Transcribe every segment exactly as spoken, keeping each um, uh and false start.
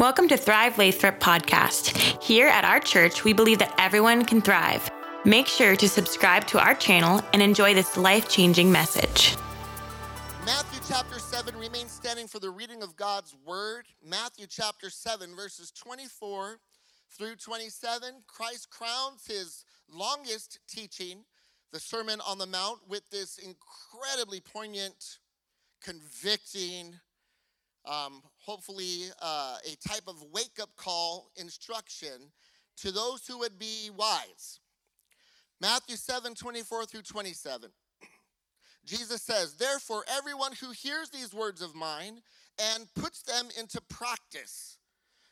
Welcome to Thrive Lathrop podcast. Here at our church, we believe that everyone can thrive. Make sure to subscribe to our channel and enjoy this life-changing message. Matthew chapter seven, remain standing for the reading of God's word. Matthew chapter seven, verses twenty-four through twenty-seven. Christ crowns his longest teaching, the Sermon on the Mount, with this incredibly poignant, convicting, um, hopefully uh, a type of wake-up call instruction to those who would be wise. Matthew seven, twenty-four through twenty-seven. Jesus says, "Therefore, everyone who hears these words of mine and puts them into practice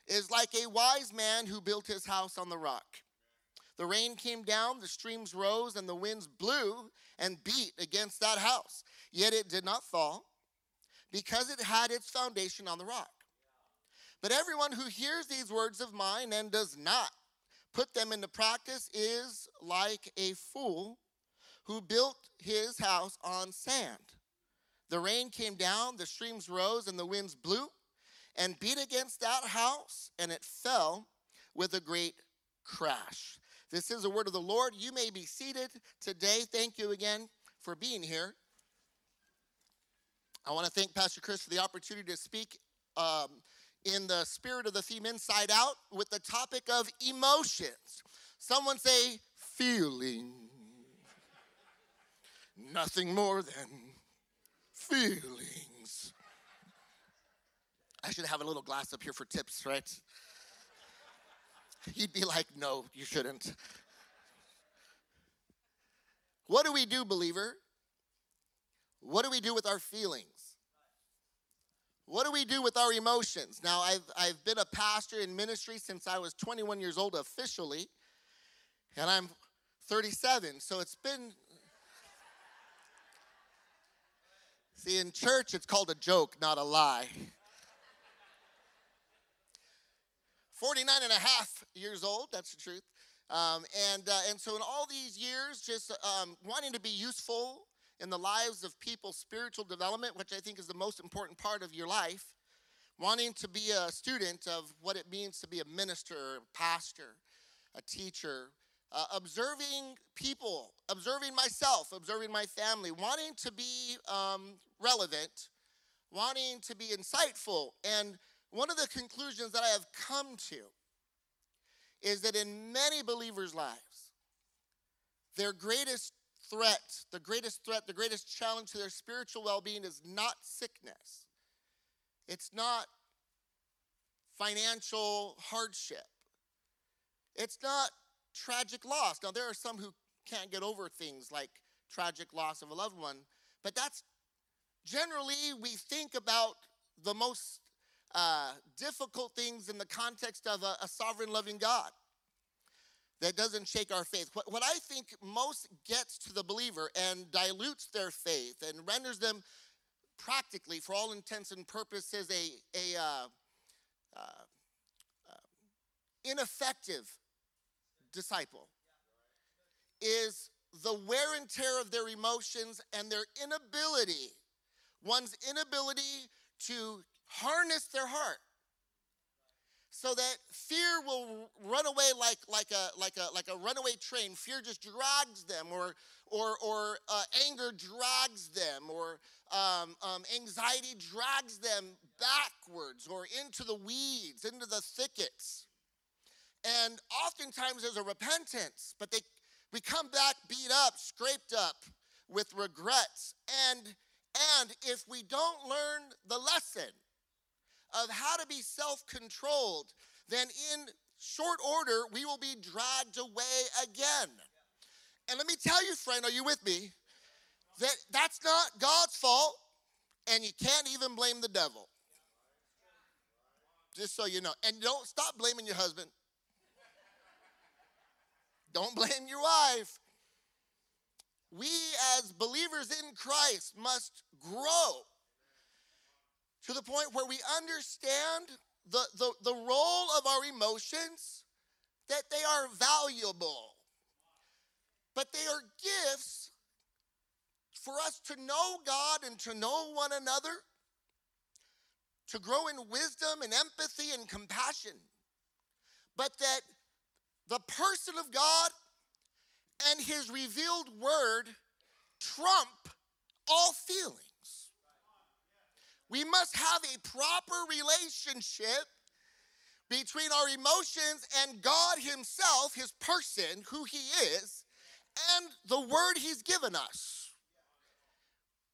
is like a wise man who built his house on the rock. The rain came down, the streams rose, and the winds blew and beat against that house. Yet it did not fall, because it had its foundation on the rock. But everyone who hears these words of mine and does not put them into practice is like a fool who built his house on sand. The rain came down, the streams rose, and the winds blew and beat against that house, and it fell with a great crash." This is the word of the Lord. You may be seated today. Thank you again for being here. I want to thank Pastor Chris for the opportunity to speak um, in the spirit of the theme Inside Out with the topic of emotions. Someone say, feeling. Nothing more than feelings. I should have a little glass up here for tips, right? You'd be like, no, you shouldn't. What do we do, believer? What do we do with our feelings? What do we do with our emotions? Now, I've, I've been a pastor in ministry since I was twenty-one years old officially, and I'm thirty-seven, so it's been... See, in church, it's called a joke, not a lie. forty-nine and a half years old, that's the truth. Um, and uh, and so in all these years, just um, wanting to be useful in the lives of people, spiritual development, which I think is the most important part of your life, wanting to be a student of what it means to be a minister, a pastor, a teacher, uh, observing people, observing myself, observing my family, wanting to be um, relevant, wanting to be insightful. And one of the conclusions that I have come to is that in many believers' lives, their greatest threat, the greatest threat, the greatest challenge to their spiritual well-being is not sickness. It's not financial hardship. It's not tragic loss. Now, there are some who can't get over things like tragic loss of a loved one, but that's generally we think about the most Uh, difficult things in the context of a, a sovereign, loving God that doesn't shake our faith. What, what I think most gets to the believer and dilutes their faith and renders them practically, for all intents and purposes, a, a uh, uh, uh, ineffective disciple is the wear and tear of their emotions and their inability, one's inability to harness their heart so that fear will run away like like a like a like a runaway train. Fear just drags them, or or or uh, anger drags them, or um, um, anxiety drags them backwards or into the weeds, into the thickets. And oftentimes there's a repentance, but they we come back beat up, scraped up with regrets, and and if we don't learn the lesson of how to be self-controlled, then in short order, we will be dragged away again. And let me tell you, friend, are you with me? That that's not God's fault, and you can't even blame the devil. Just so you know. And don't stop blaming your husband. Don't blame your wife. We as believers in Christ must grow to the point where we understand the, the, the role of our emotions, that they are valuable, but they are gifts for us to know God and to know one another, to grow in wisdom and empathy and compassion passion, but that the person of God and his revealed word trump all feelings. We must have a proper relationship between our emotions and God himself, his person, who he is, and the word he's given us.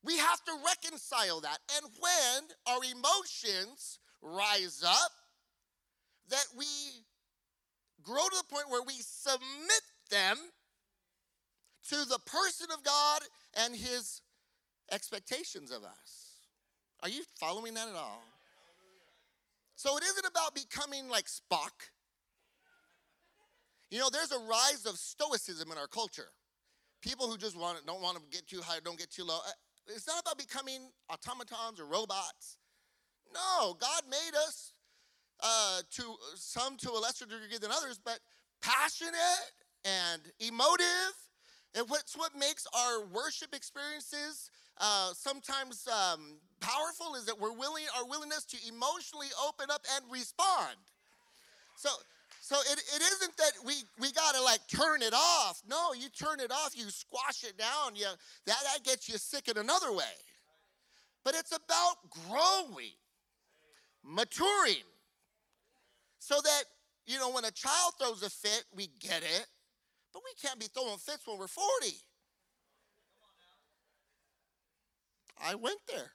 We have to reconcile that. And when our emotions rise up, that we grow to the point where we submit them to the person of God and his expectations of us. Are you following that at all? So it isn't about becoming like Spock. You know, there's a rise of stoicism in our culture. People who just want don't want to get too high, don't get too low. It's not about becoming automatons or robots. No, God made us uh, to some to a lesser degree than others, but passionate and emotive. And what's what makes our worship experiences uh, sometimes um, powerful is that we're willing, our willingness to emotionally open up and respond. So, so it, it isn't that we we gotta like turn it off. No, you turn it off, you squash it down. You that that gets you sick in another way. But it's about growing, maturing, so that you know when a child throws a fit, we get it. But we can't be throwing fits when we're forty. I went there.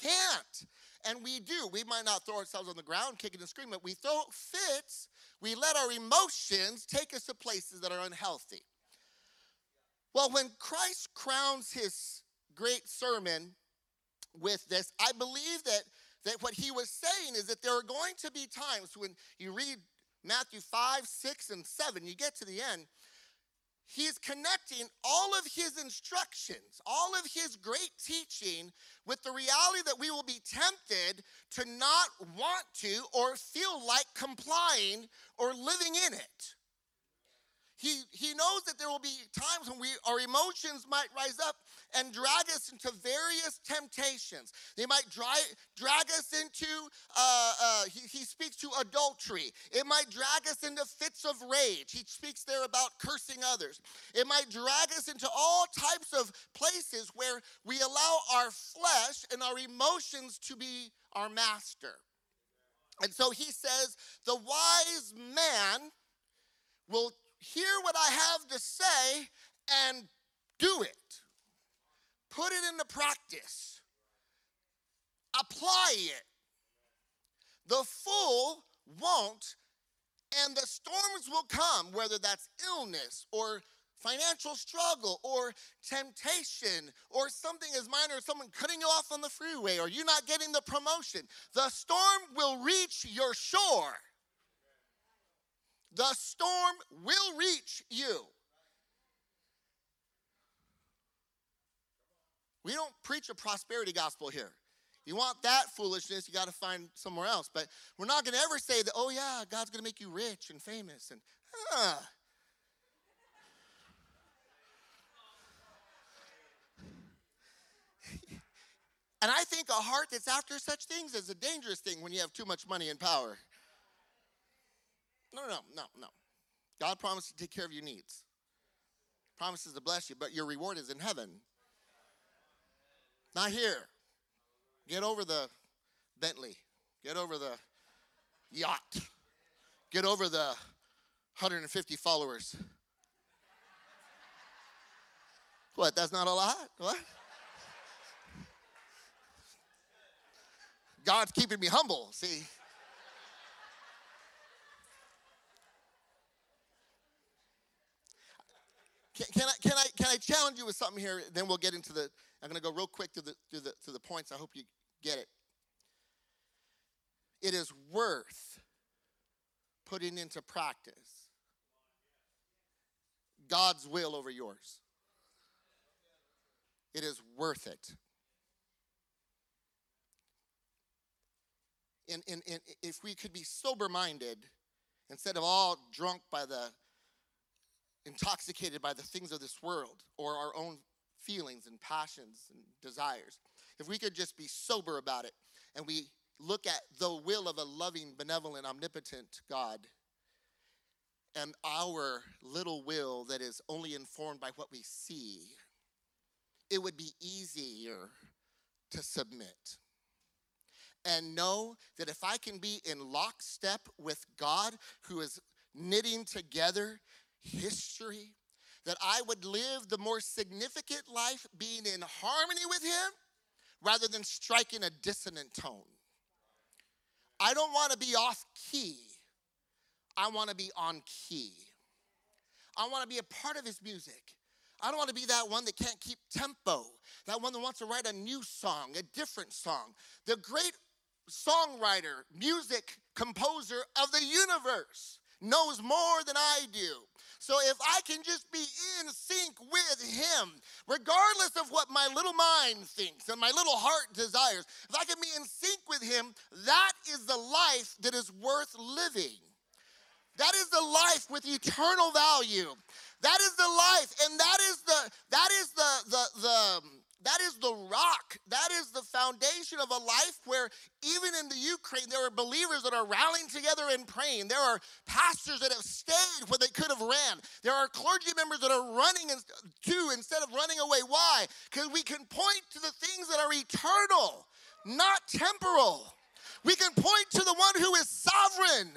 Can't. And we do. We might not throw ourselves on the ground kicking and screaming, but we throw fits. We let our emotions take us to places that are unhealthy. Well, when Christ crowns his great sermon with this, I believe that, that what he was saying is that there are going to be times when you read Matthew five, six, and seven, you get to the end, he's connecting all of his instructions, all of his great teaching with the reality that we will be tempted to not want to or feel like complying or living in it. He, he knows that there will be times when we, our emotions might rise up and drag us into various temptations. They might dry, drag us into, uh, uh, he, he speaks to adultery. It might drag us into fits of rage. He speaks there about cursing others. It might drag us into all types of places where we allow our flesh and our emotions to be our master. And so he says, the wise man will hear what I have to say and do it. Put it into practice. Apply it. The fool won't, and the storms will come, whether that's illness or financial struggle or temptation or something as minor as someone cutting you off on the freeway or you not getting the promotion. The storm will reach your shore. The storm will reach you. We don't preach a prosperity gospel here. You want that foolishness, you got to find somewhere else. But we're not going to ever say that, oh, yeah, God's going to make you rich and famous. And huh. And I think a heart that's after such things is a dangerous thing when you have too much money and power. No, no, no, no. God promised to take care of your needs. Promises to bless you, but your reward is in heaven. Not here. Get over the Bentley. Get over the yacht. Get over the one hundred fifty followers. What, that's not a lot? What? God's keeping me humble, see? Can, can I can I can I challenge you with something here? Then we'll get into the. I'm going to go real quick through the through the through the points. I hope you get it. It is worth putting into practice God's will over yours. It is worth it. And and, and if we could be sober-minded instead of all drunk by the. Intoxicated by the things of this world or our own feelings and passions and desires. If we could just be sober about it and we look at the will of a loving, benevolent, omnipotent God and our little will that is only informed by what we see, it would be easier to submit. And know that if I can be in lockstep with God, who is knitting together history, that I would live the more significant life being in harmony with him rather than striking a dissonant tone. I don't want to be off key. I want to be on key. I want to be a part of his music. I don't want to be that one that can't keep tempo, that one that wants to write a new song, a different song. The great songwriter, music composer of the universe knows more than I do. So if I can just be in sync with him, regardless of what my little mind thinks and my little heart desires, if I can be in sync with him, that is the life that is worth living. That is the life with eternal value. That is the life, and that is the that is the the the that is the rock. That is the foundation of a life where even in the Ukraine, there are believers that are rallying together and praying. There are pastors that have stayed where they could have ran. There are clergy members that are running to instead of running away. Why? Because we can point to the things that are eternal, not temporal. We can point to the one who is sovereign.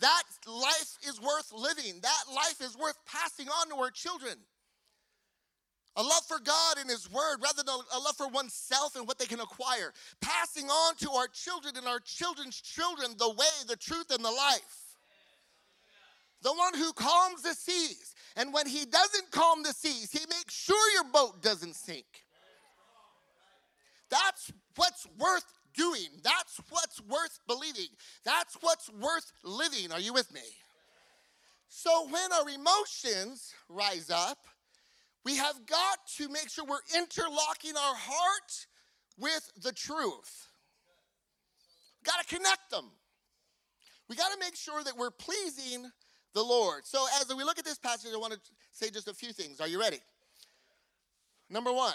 That life is worth living. That life is worth passing on to our children. A love for God and his word rather than a love for oneself and what they can acquire. Passing on to our children and our children's children the way, the truth, and the life. The one who calms the seas. And when he doesn't calm the seas, he makes sure your boat doesn't sink. That's what's worth doing. That's what's worth believing. That's what's worth living. Are you with me? So when our emotions rise up, we have got to make sure we're interlocking our heart with the truth. Got to connect them. We got to make sure that we're pleasing the Lord. So as we look at this passage, I want to say just a few things. Are you ready? Number one.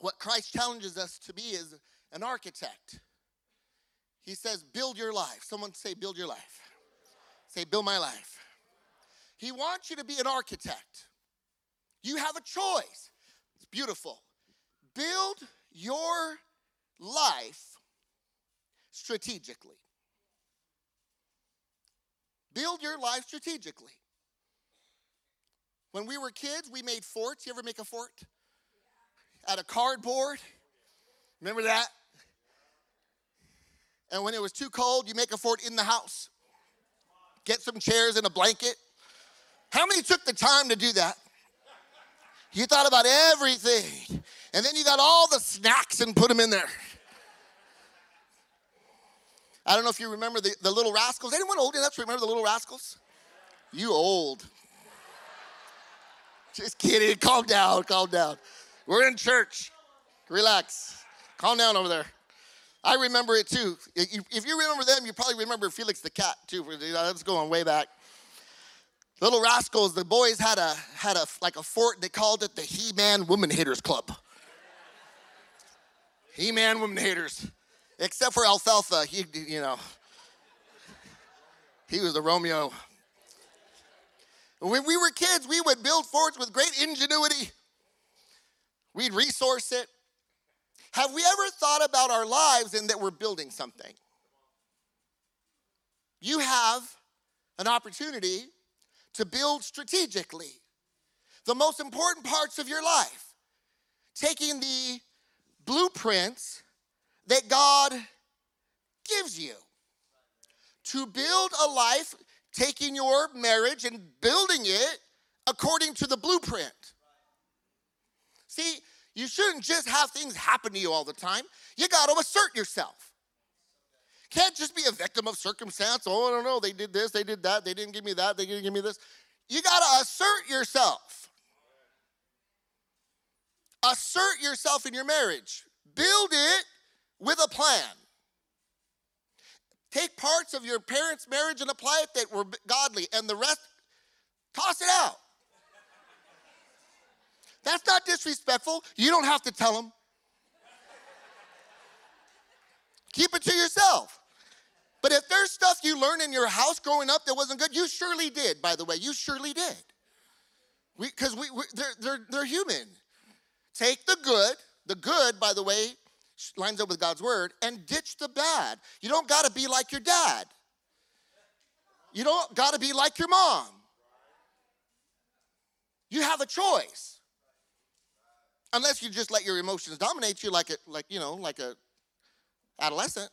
What Christ challenges us to be is an architect. He says, build your life. Someone say, build your life. Say, build my life. He wants you to be an architect. You have a choice. It's beautiful. Build your life strategically. Build your life strategically. When we were kids, we made forts. You ever make a fort? Out of cardboard. Remember that? And when it was too cold, you make a fort in the house. Get some chairs and a blanket. How many took the time to do that? You thought about everything. And then you got all the snacks and put them in there. I don't know if you remember the, the Little Rascals. Anyone old enough to remember the Little Rascals? You old. Just kidding. Calm down. Calm down. We're in church. Relax. Calm down over there. I remember it too. If you remember them, you probably remember Felix the Cat too. That's going way back. Little Rascals, the boys had a had a like a fort. They called it the He-Man Woman Haters Club. He-Man Woman Haters, except for Alfalfa. He, you know, he was the Romeo. When we were kids, we would build forts with great ingenuity. We'd resource it. Have we ever thought about our lives and that we're building something? You have an opportunity to build strategically the most important parts of your life, taking the blueprints that God gives you to build a life, taking your marriage and building it according to the blueprint. See, you shouldn't just have things happen to you all the time. You got to assert yourself. Can't just be a victim of circumstance. Oh, I don't know. They did this. They did that. They didn't give me that. They didn't give me this. You got to assert yourself. Assert yourself in your marriage. Build it with a plan. Take parts of your parents' marriage and apply it that were godly, and the rest, toss it out. That's not disrespectful. You don't have to tell them. Keep it to yourself. But if there's stuff you learned in your house growing up that wasn't good, you surely did, by the way. You surely did. Because we, we, we, they're, they're, they're human. Take the good. The good, by the way, lines up with God's word, and ditch the bad. You don't got to be like your dad. You don't got to be like your mom. You have a choice. Unless you just let your emotions dominate you like a, like, you know, like a adolescent.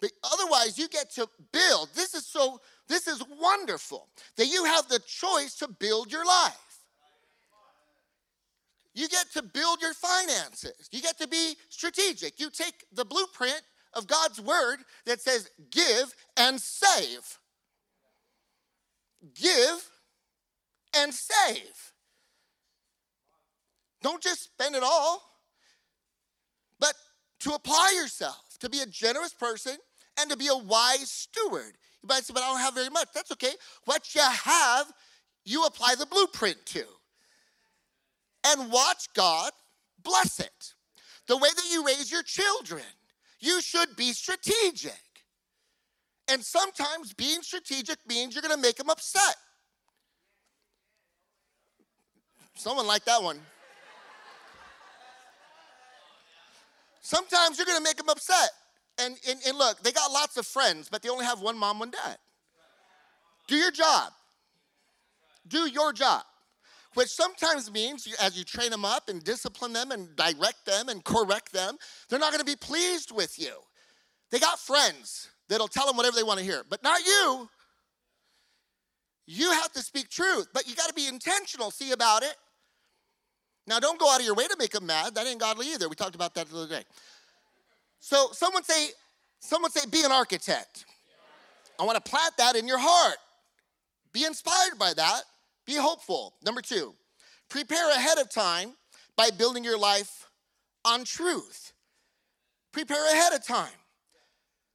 But otherwise, you get to build. This is so, this is wonderful that you have the choice to build your life. You get to build your finances. You get to be strategic. You take the blueprint of God's word that says give and save. Give and save. Don't just spend it all, but to apply yourself, to be a generous person, and to be a wise steward. You might say, but I don't have very much. That's okay. What you have, you apply the blueprint to. And watch God bless it. The way that you raise your children, you should be strategic. And sometimes being strategic means you're going to make them upset. Someone liked that one. Sometimes you're going to make them upset. And, and, and look, they got lots of friends, but they only have one mom, one dad. Do your job. Do your job. Which sometimes means you, as you train them up and discipline them and direct them and correct them, they're not going to be pleased with you. They got friends that'll tell them whatever they want to hear, but not you. You have to speak truth, but you got to be intentional, see, about it. Now, don't go out of your way to make them mad. That ain't godly either. We talked about that the other day. So someone say, someone say, be an architect. I want to plant that in your heart. Be inspired by that. Be hopeful. Number two, prepare ahead of time by building your life on truth. Prepare ahead of time.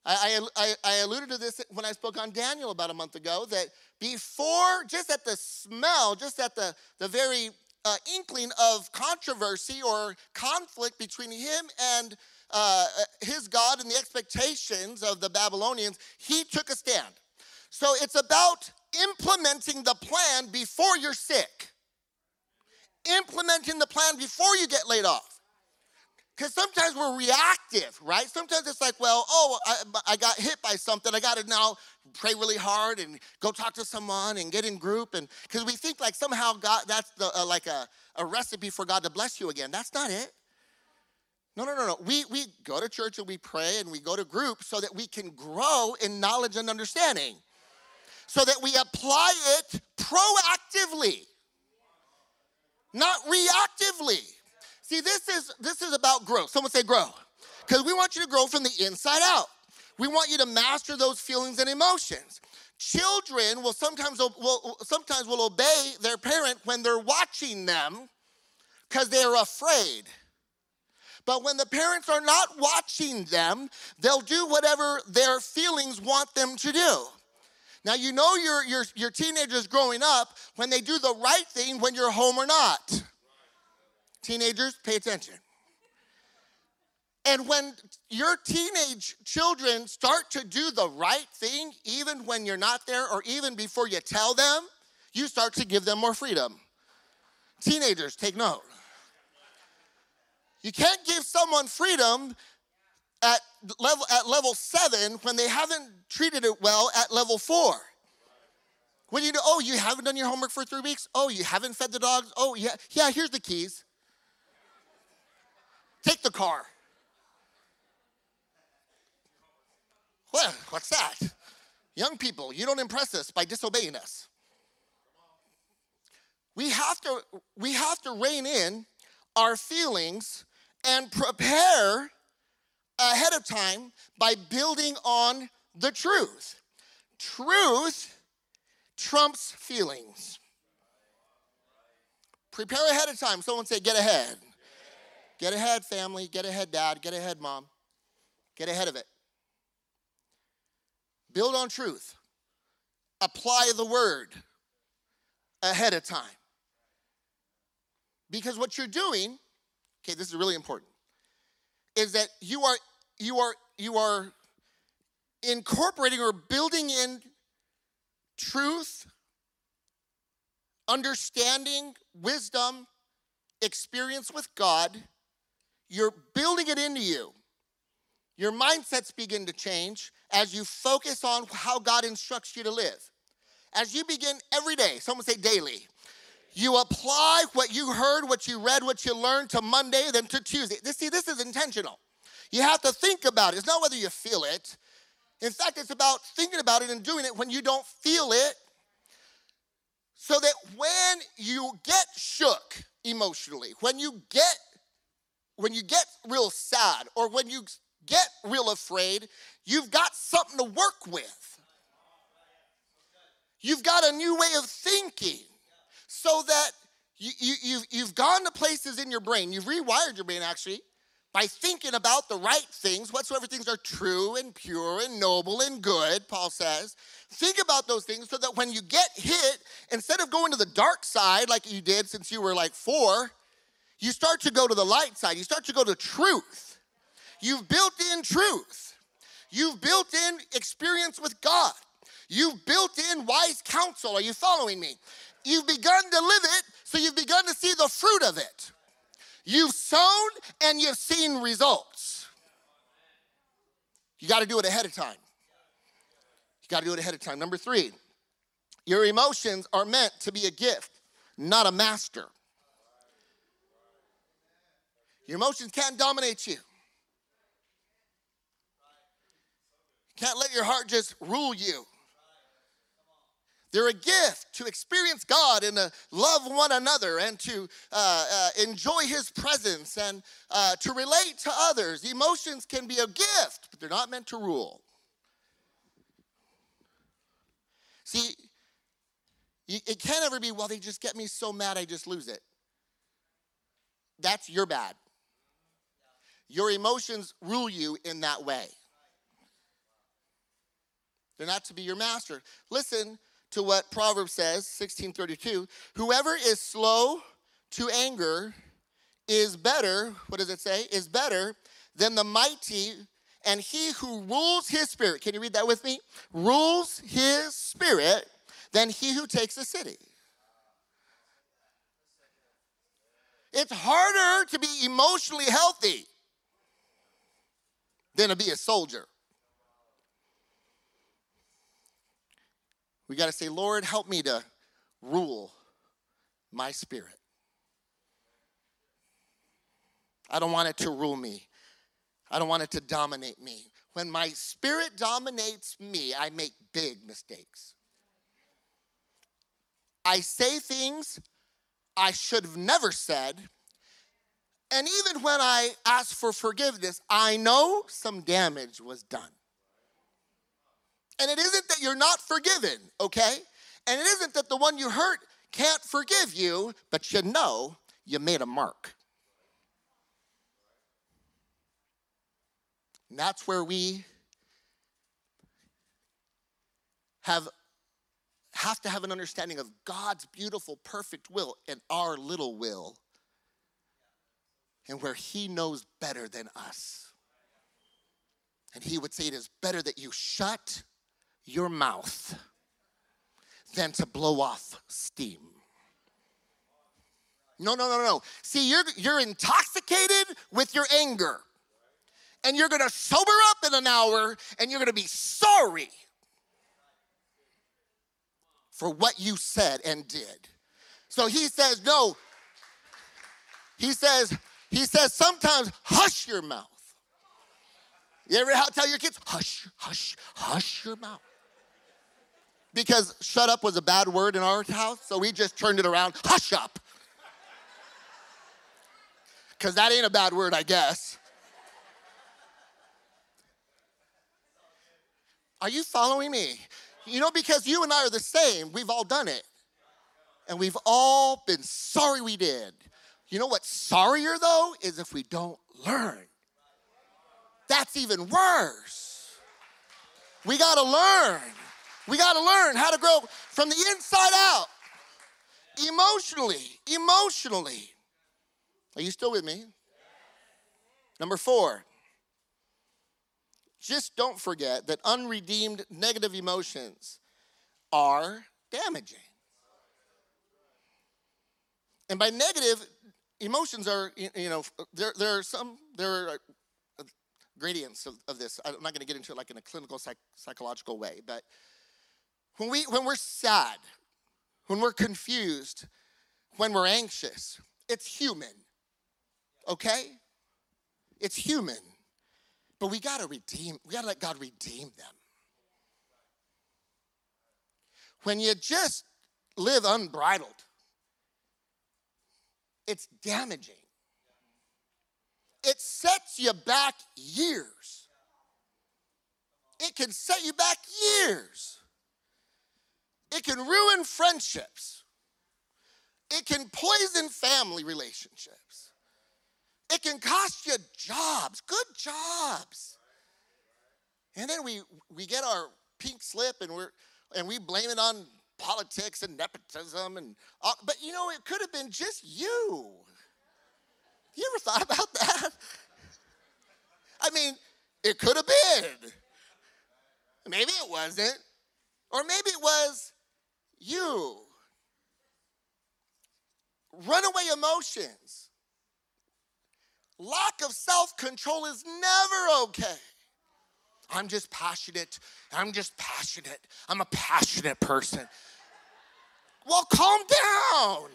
I, I, I alluded to this when I spoke on Daniel about a month ago, that before, just at the smell, just at the, the very uh, inkling of controversy or conflict between him and uh, his God and the expectations of the Babylonians, he took a stand. So it's about implementing the plan before you're sick. Implementing the plan before you get laid off. Because sometimes we're reactive, right? Sometimes it's like, well, oh, I, I got hit by something. I got to now pray really hard and go talk to someone and get in group. And because we think like somehow God, that's the, uh, like a, a recipe for God to bless you again. That's not it. No, no, no, no. We, we go to church and we pray and we go to groups so that we can grow in knowledge and understanding. So that we apply it proactively, not reactively. See, this is this is about growth. Someone say grow. Because we want you to grow from the inside out. We want you to master those feelings and emotions. Children will sometimes will sometimes will obey their parent when they're watching them because they're afraid. But when the parents are not watching them, they'll do whatever their feelings want them to do. Now, you know your, your, your teenagers growing up when they do the right thing when you're home or not. Teenagers, pay attention. And when your teenage children start to do the right thing, even when you're not there or even before you tell them, you start to give them more freedom. Teenagers, take note. You can't give someone freedom At level at level seven when they haven't treated it well at level four. When you know, oh, you haven't done your homework for three weeks. Oh, you haven't fed the dogs. Oh, yeah, yeah, here's the keys. Take the car. Well, what's that? Young people, you don't impress us by disobeying us. We have to we have to rein in our feelings and prepare ahead of time by building on the truth. Truth trumps feelings. Prepare ahead of time. Someone say, get ahead. Get ahead, family. Get ahead, dad. Get ahead, mom. Get ahead of it. Build on truth. Apply the word ahead of time. Because what you're doing, okay, this is really important, is that you are you are you are incorporating or building in truth, understanding, wisdom, experience with God. You're building it into you. Your mindsets begin to change as you focus on how God instructs you to live. As you begin every day, someone say daily, you apply what you heard, what you read, what you learned to Monday, then to Tuesday. This, see, this is intentional. You have to think about it. It's not whether you feel it. In fact, it's about thinking about it and doing it when you don't feel it, so that when you get shook emotionally, when you get, when you get real sad, or when you get real afraid, you've got something to work with. You've got a new way of thinking, so that you, you, you've, you've gone to places in your brain. You've rewired your brain, actually, by thinking about the right things, whatsoever things are true and pure and noble and good, Paul says. Think about those things so that when you get hit, instead of going to the dark side like you did since you were like four, you start to go to the light side. You start to go to truth. You've built in truth. You've built in experience with God. You've built in wise counsel. Are you following me? You've begun to live it, so you've begun to see the fruit of it. You've sown and you've seen results. You got to do it ahead of time. You got to do it ahead of time. Number three, your emotions are meant to be a gift, not a master. Your emotions can't dominate you. You can't let your heart just rule you. They're a gift to experience God and to love one another and to uh, uh, enjoy his presence and uh, to relate to others. Emotions can be a gift, but they're not meant to rule. See, it can't ever be, well, they just get me so mad I just lose it. That's your bad. Your emotions rule you in that way. They're not to be your master. Listen to what Proverbs says, sixteen thirty-two, whoever is slow to anger is better, what does it say, is better than the mighty, and he who rules his spirit, can you read that with me? Rules his spirit than he who takes a city. It's harder to be emotionally healthy than to be a soldier. We got to say, Lord, help me to rule my spirit. I don't want it to rule me. I don't want it to dominate me. When my spirit dominates me, I make big mistakes. I say things I should have never said. And even when I ask for forgiveness, I know some damage was done. And it isn't that you're not forgiven, okay? And it isn't that the one you hurt can't forgive you, but you know you made a mark. And that's where we have, have to have an understanding of God's beautiful, perfect will and our little will, and where he knows better than us. And he would say it is better that you shut your mouth than to blow off steam. No, no, no, no. See, you're, you're intoxicated with your anger. And you're going to sober up in an hour, and you're going to be sorry for what you said and did. So he says, no. He says, he says sometimes hush your mouth. You ever tell your kids, hush, hush, hush your mouth? Because shut up was a bad word in our house, so we just turned it around, hush up. Because that ain't a bad word, I guess. Are you following me? You know, because you and I are the same. We've all done it. And we've all been sorry we did. You know what's sorrier, though, is if we don't learn. That's even worse. We got to learn. We got to learn how to grow from the inside out. Emotionally, emotionally. Are you still with me? Number four, Just don't forget that unredeemed negative emotions are damaging. And by negative, emotions are, you know, there, there are some, there are gradients of, of this. I'm not going to get into it like in a clinical psych, psychological way, but when, we, when we're sad, when we're confused, when we're anxious, it's human, okay? It's human, but we got to redeem, we got to let God redeem them. When you just live unbridled, it's damaging. It sets you back years. It can set you back years. It can ruin friendships. It can poison family relationships. It can cost you jobs, good jobs. And then we, we get our pink slip and we're and we blame it on politics and nepotism and all, but you know, it could have been just you. You ever thought about that? I mean, it could have been. Maybe it wasn't. Or maybe it was you. Runaway emotions. Lack of self-control is never okay. I'm just passionate. I'm just passionate. I'm a passionate person. Well, calm down.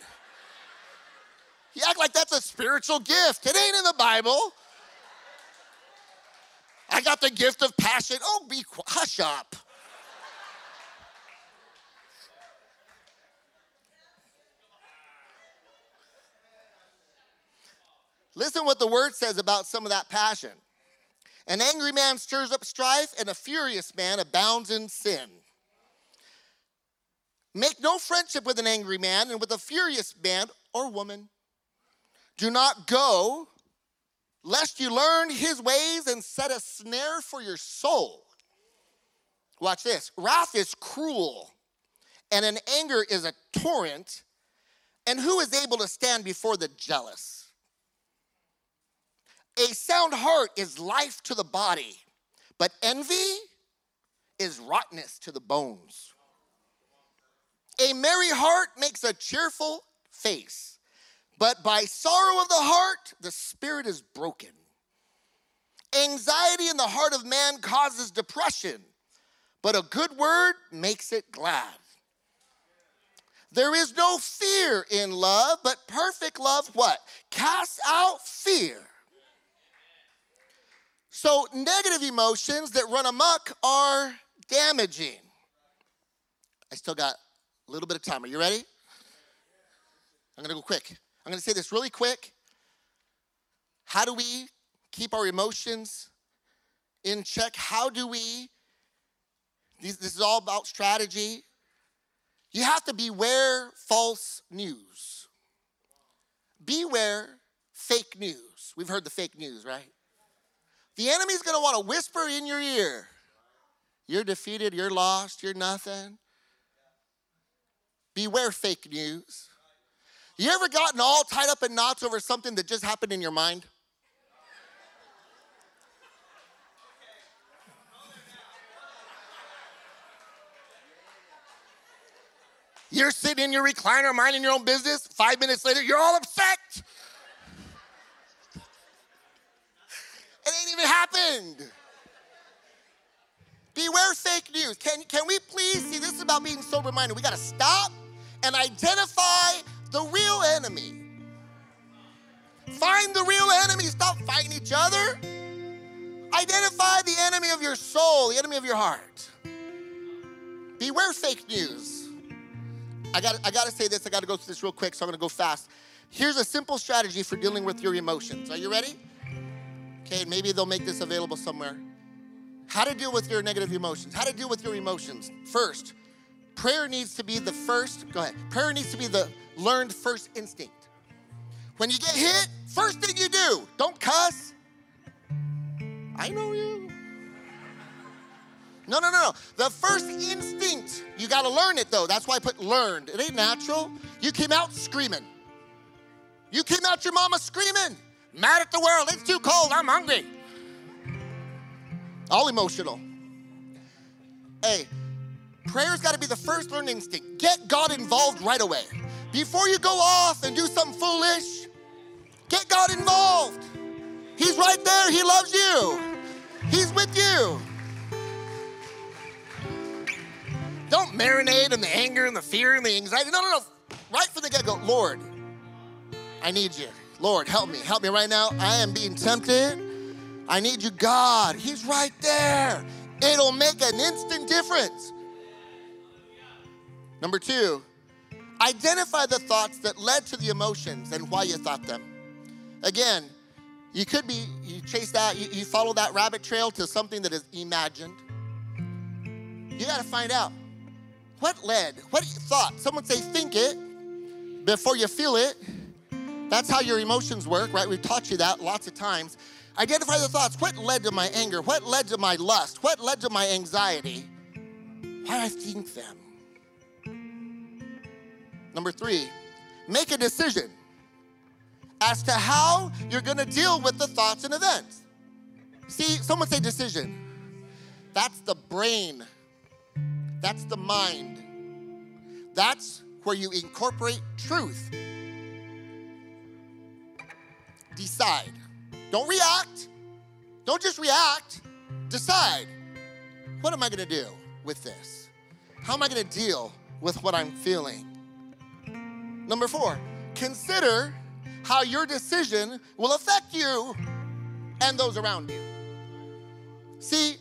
You act like that's a spiritual gift. It ain't in the Bible. I got the gift of passion. Oh, be quiet. Hush up. Listen what the word says about some of that passion. An angry man stirs up strife, and a furious man abounds in sin. Make no friendship with an angry man and with a furious man or woman. Do not go, lest you learn his ways and set a snare for your soul. Watch this. Wrath is cruel, and an anger is a torrent, and who is able to stand before the jealous? A sound heart is life to the body, but envy is rottenness to the bones. A merry heart makes a cheerful face, but by sorrow of the heart, the spirit is broken. Anxiety in the heart of man causes depression, but a good word makes it glad. There is no fear in love, but perfect love, what? Casts out fear. So negative emotions that run amok are damaging. I still got a little bit of time. Are you ready? I'm gonna go quick. I'm gonna say this really quick. How do we keep our emotions in check? How do we, these, this is all about strategy. You have to beware false news. Beware fake news. We've heard the fake news, right? The enemy's going to want to whisper in your ear, you're defeated, you're lost, you're nothing. Beware fake news. You ever gotten all tied up in knots over something that just happened in your mind? You're sitting in your recliner, minding your own business. Five minutes later, you're all upset. It ain't even happened. Beware fake news. Can, can we please, see, this is about being sober-minded. We got to stop and identify the real enemy. Find the real enemy. Stop fighting each other. Identify the enemy of your soul, the enemy of your heart. Beware fake news. I got I got to say this. I got to go through this real quick, so I'm going to go fast. Here's a simple strategy for dealing with your emotions. Are you ready? Okay, and maybe they'll make this available somewhere. How to deal with your negative emotions. How to deal with your emotions. First, prayer needs to be the first, go ahead. Prayer needs to be the learned first instinct. When you get hit, first thing you do, don't cuss. I know you. No, no, no, no. The first instinct, you gotta learn it though. That's why I put learned. It ain't natural. You came out screaming. You came out your mama screaming. Mad at the world, it's too cold, I'm hungry. all emotional. Hey, prayer's got to be the first learning instinct. Get God involved right away. Before you go off and do something foolish, get God involved. He's right there. He loves you. He's with you. Don't marinate in the anger and the fear and the anxiety. No, no, no. Right from the get-go, Lord, I need you. Lord, help me. Help me right now. I am being tempted. I need you, God. He's right there. It'll make an instant difference. Number two, identify the thoughts that led to the emotions and why you thought them. Again, you could be, you chase that, you, you follow that rabbit trail to something that is imagined. You got to find out what led, what thought. Someone say, think it before you feel it. That's how your emotions work, right? We've taught you that lots of times. Identify the thoughts. What led to my anger? What led to my lust? What led to my anxiety? Why do I think them? Number three, make a decision as to how you're going to deal with the thoughts and events. See, someone say decision. That's the brain. That's the mind. That's where you incorporate truth. Decide. Don't react. Don't just react. Decide. What am I going to do with this? How am I going to deal with what I'm feeling? Number four, consider how your decision will affect you and those around you. See,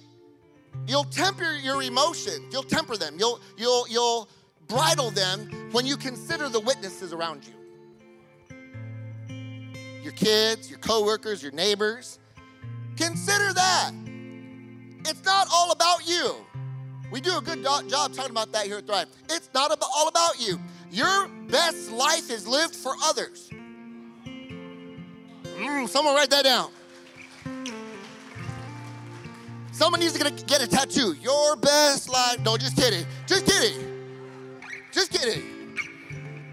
you'll temper your emotions. You'll temper them. You'll, you'll, you'll bridle them when you consider the witnesses around you. Your kids, your coworkers, your neighbors. Consider that. It's not all about you. We do a good do- job talking about that here at Thrive. It's not about, all about you. Your best life is lived for others. Mm, someone write that down. Someone needs to get a tattoo. Your best life. No, just kidding. Just kidding. Just kidding.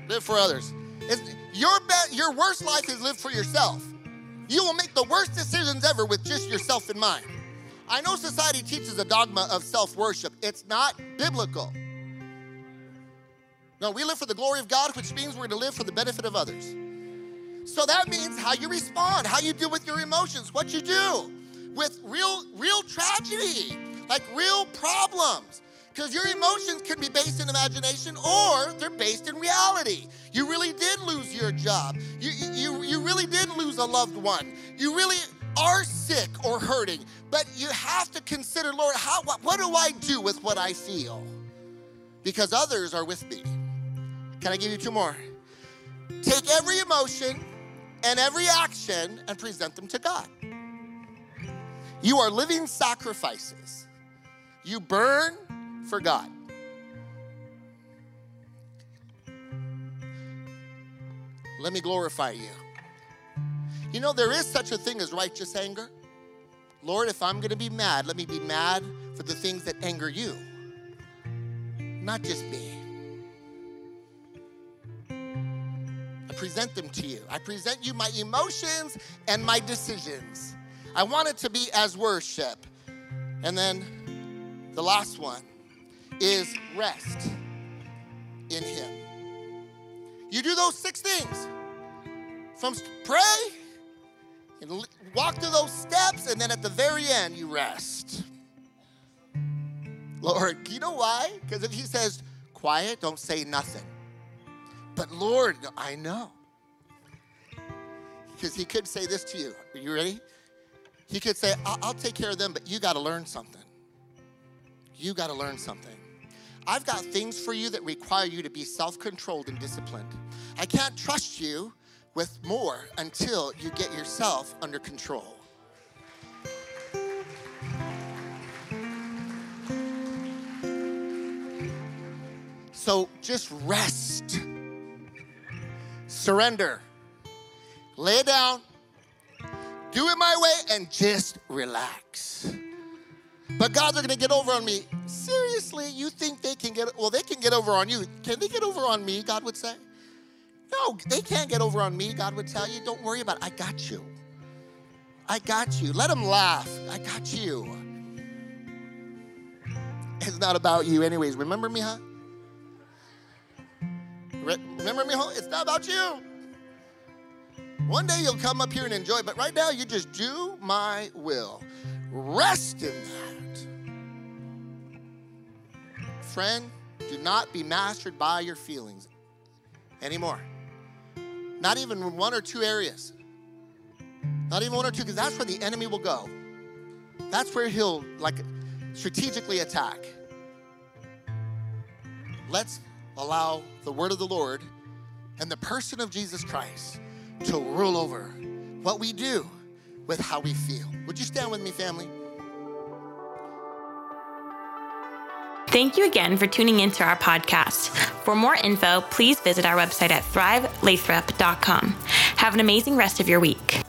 Live for others. It's, Your best, your worst life is lived for yourself. You will make the worst decisions ever with just yourself in mind. I know society teaches a dogma of self-worship. It's not biblical. No, we live for the glory of God, which means we're going to live for the benefit of others. So that means how you respond, how you deal with your emotions, what you do with real, real tragedy, like real problems. Because your emotions can be based in imagination or they're based in reality. You really did lose your job. You, you, you really did lose a loved one. You really are sick or hurting. But you have to consider, Lord, how, what, what do I do with what I feel? Because others are with me. Can I give you two more? Take every emotion and every action and present them to God. You are living sacrifices. You burn for God. Let me glorify you. You know, there is such a thing as righteous anger. Lord, if I'm going to be mad, let me be mad for the things that anger you, not just me. I present them to you. I present you my emotions and my decisions. I want it to be as worship. And then the last one is rest in him. You do those six things. From pray and walk through those steps, and then at the very end, you rest. Lord, you know why? Because if he says, quiet, don't say nothing. But Lord, I know. Because he could say this to you. Are you ready? He could say, I'll, I'll take care of them, but you got to learn something. You got to learn something. I've got things for you that require you to be self-controlled and disciplined. I can't trust you with more until you get yourself under control. So just rest. Surrender. Lay it down. Do it my way and just relax. But God's going to get over on me. Seriously, you think they can get, well, they can get over on you. Can they get over on me, God would say? No, they can't get over on me, God would tell you. Don't worry about it. I got you. I got you. Let them laugh. I got you. it's not about you anyways. Remember, mija? Re remember, mijo? It's not about you. One day you'll come up here and enjoy, but right now you just do my will. Rest in that. Friend, do not be mastered by your feelings anymore. Not even in one or two areas. Not even one or two, because that's where the enemy will go. That's where he'll, like, strategically attack. Let's allow the word of the Lord and the person of Jesus Christ to rule over what we do with how we feel. Would you stand with me, family? Thank you again for tuning into our podcast. For more info, please visit our website at thrive lathrop dot com. Have an amazing rest of your week.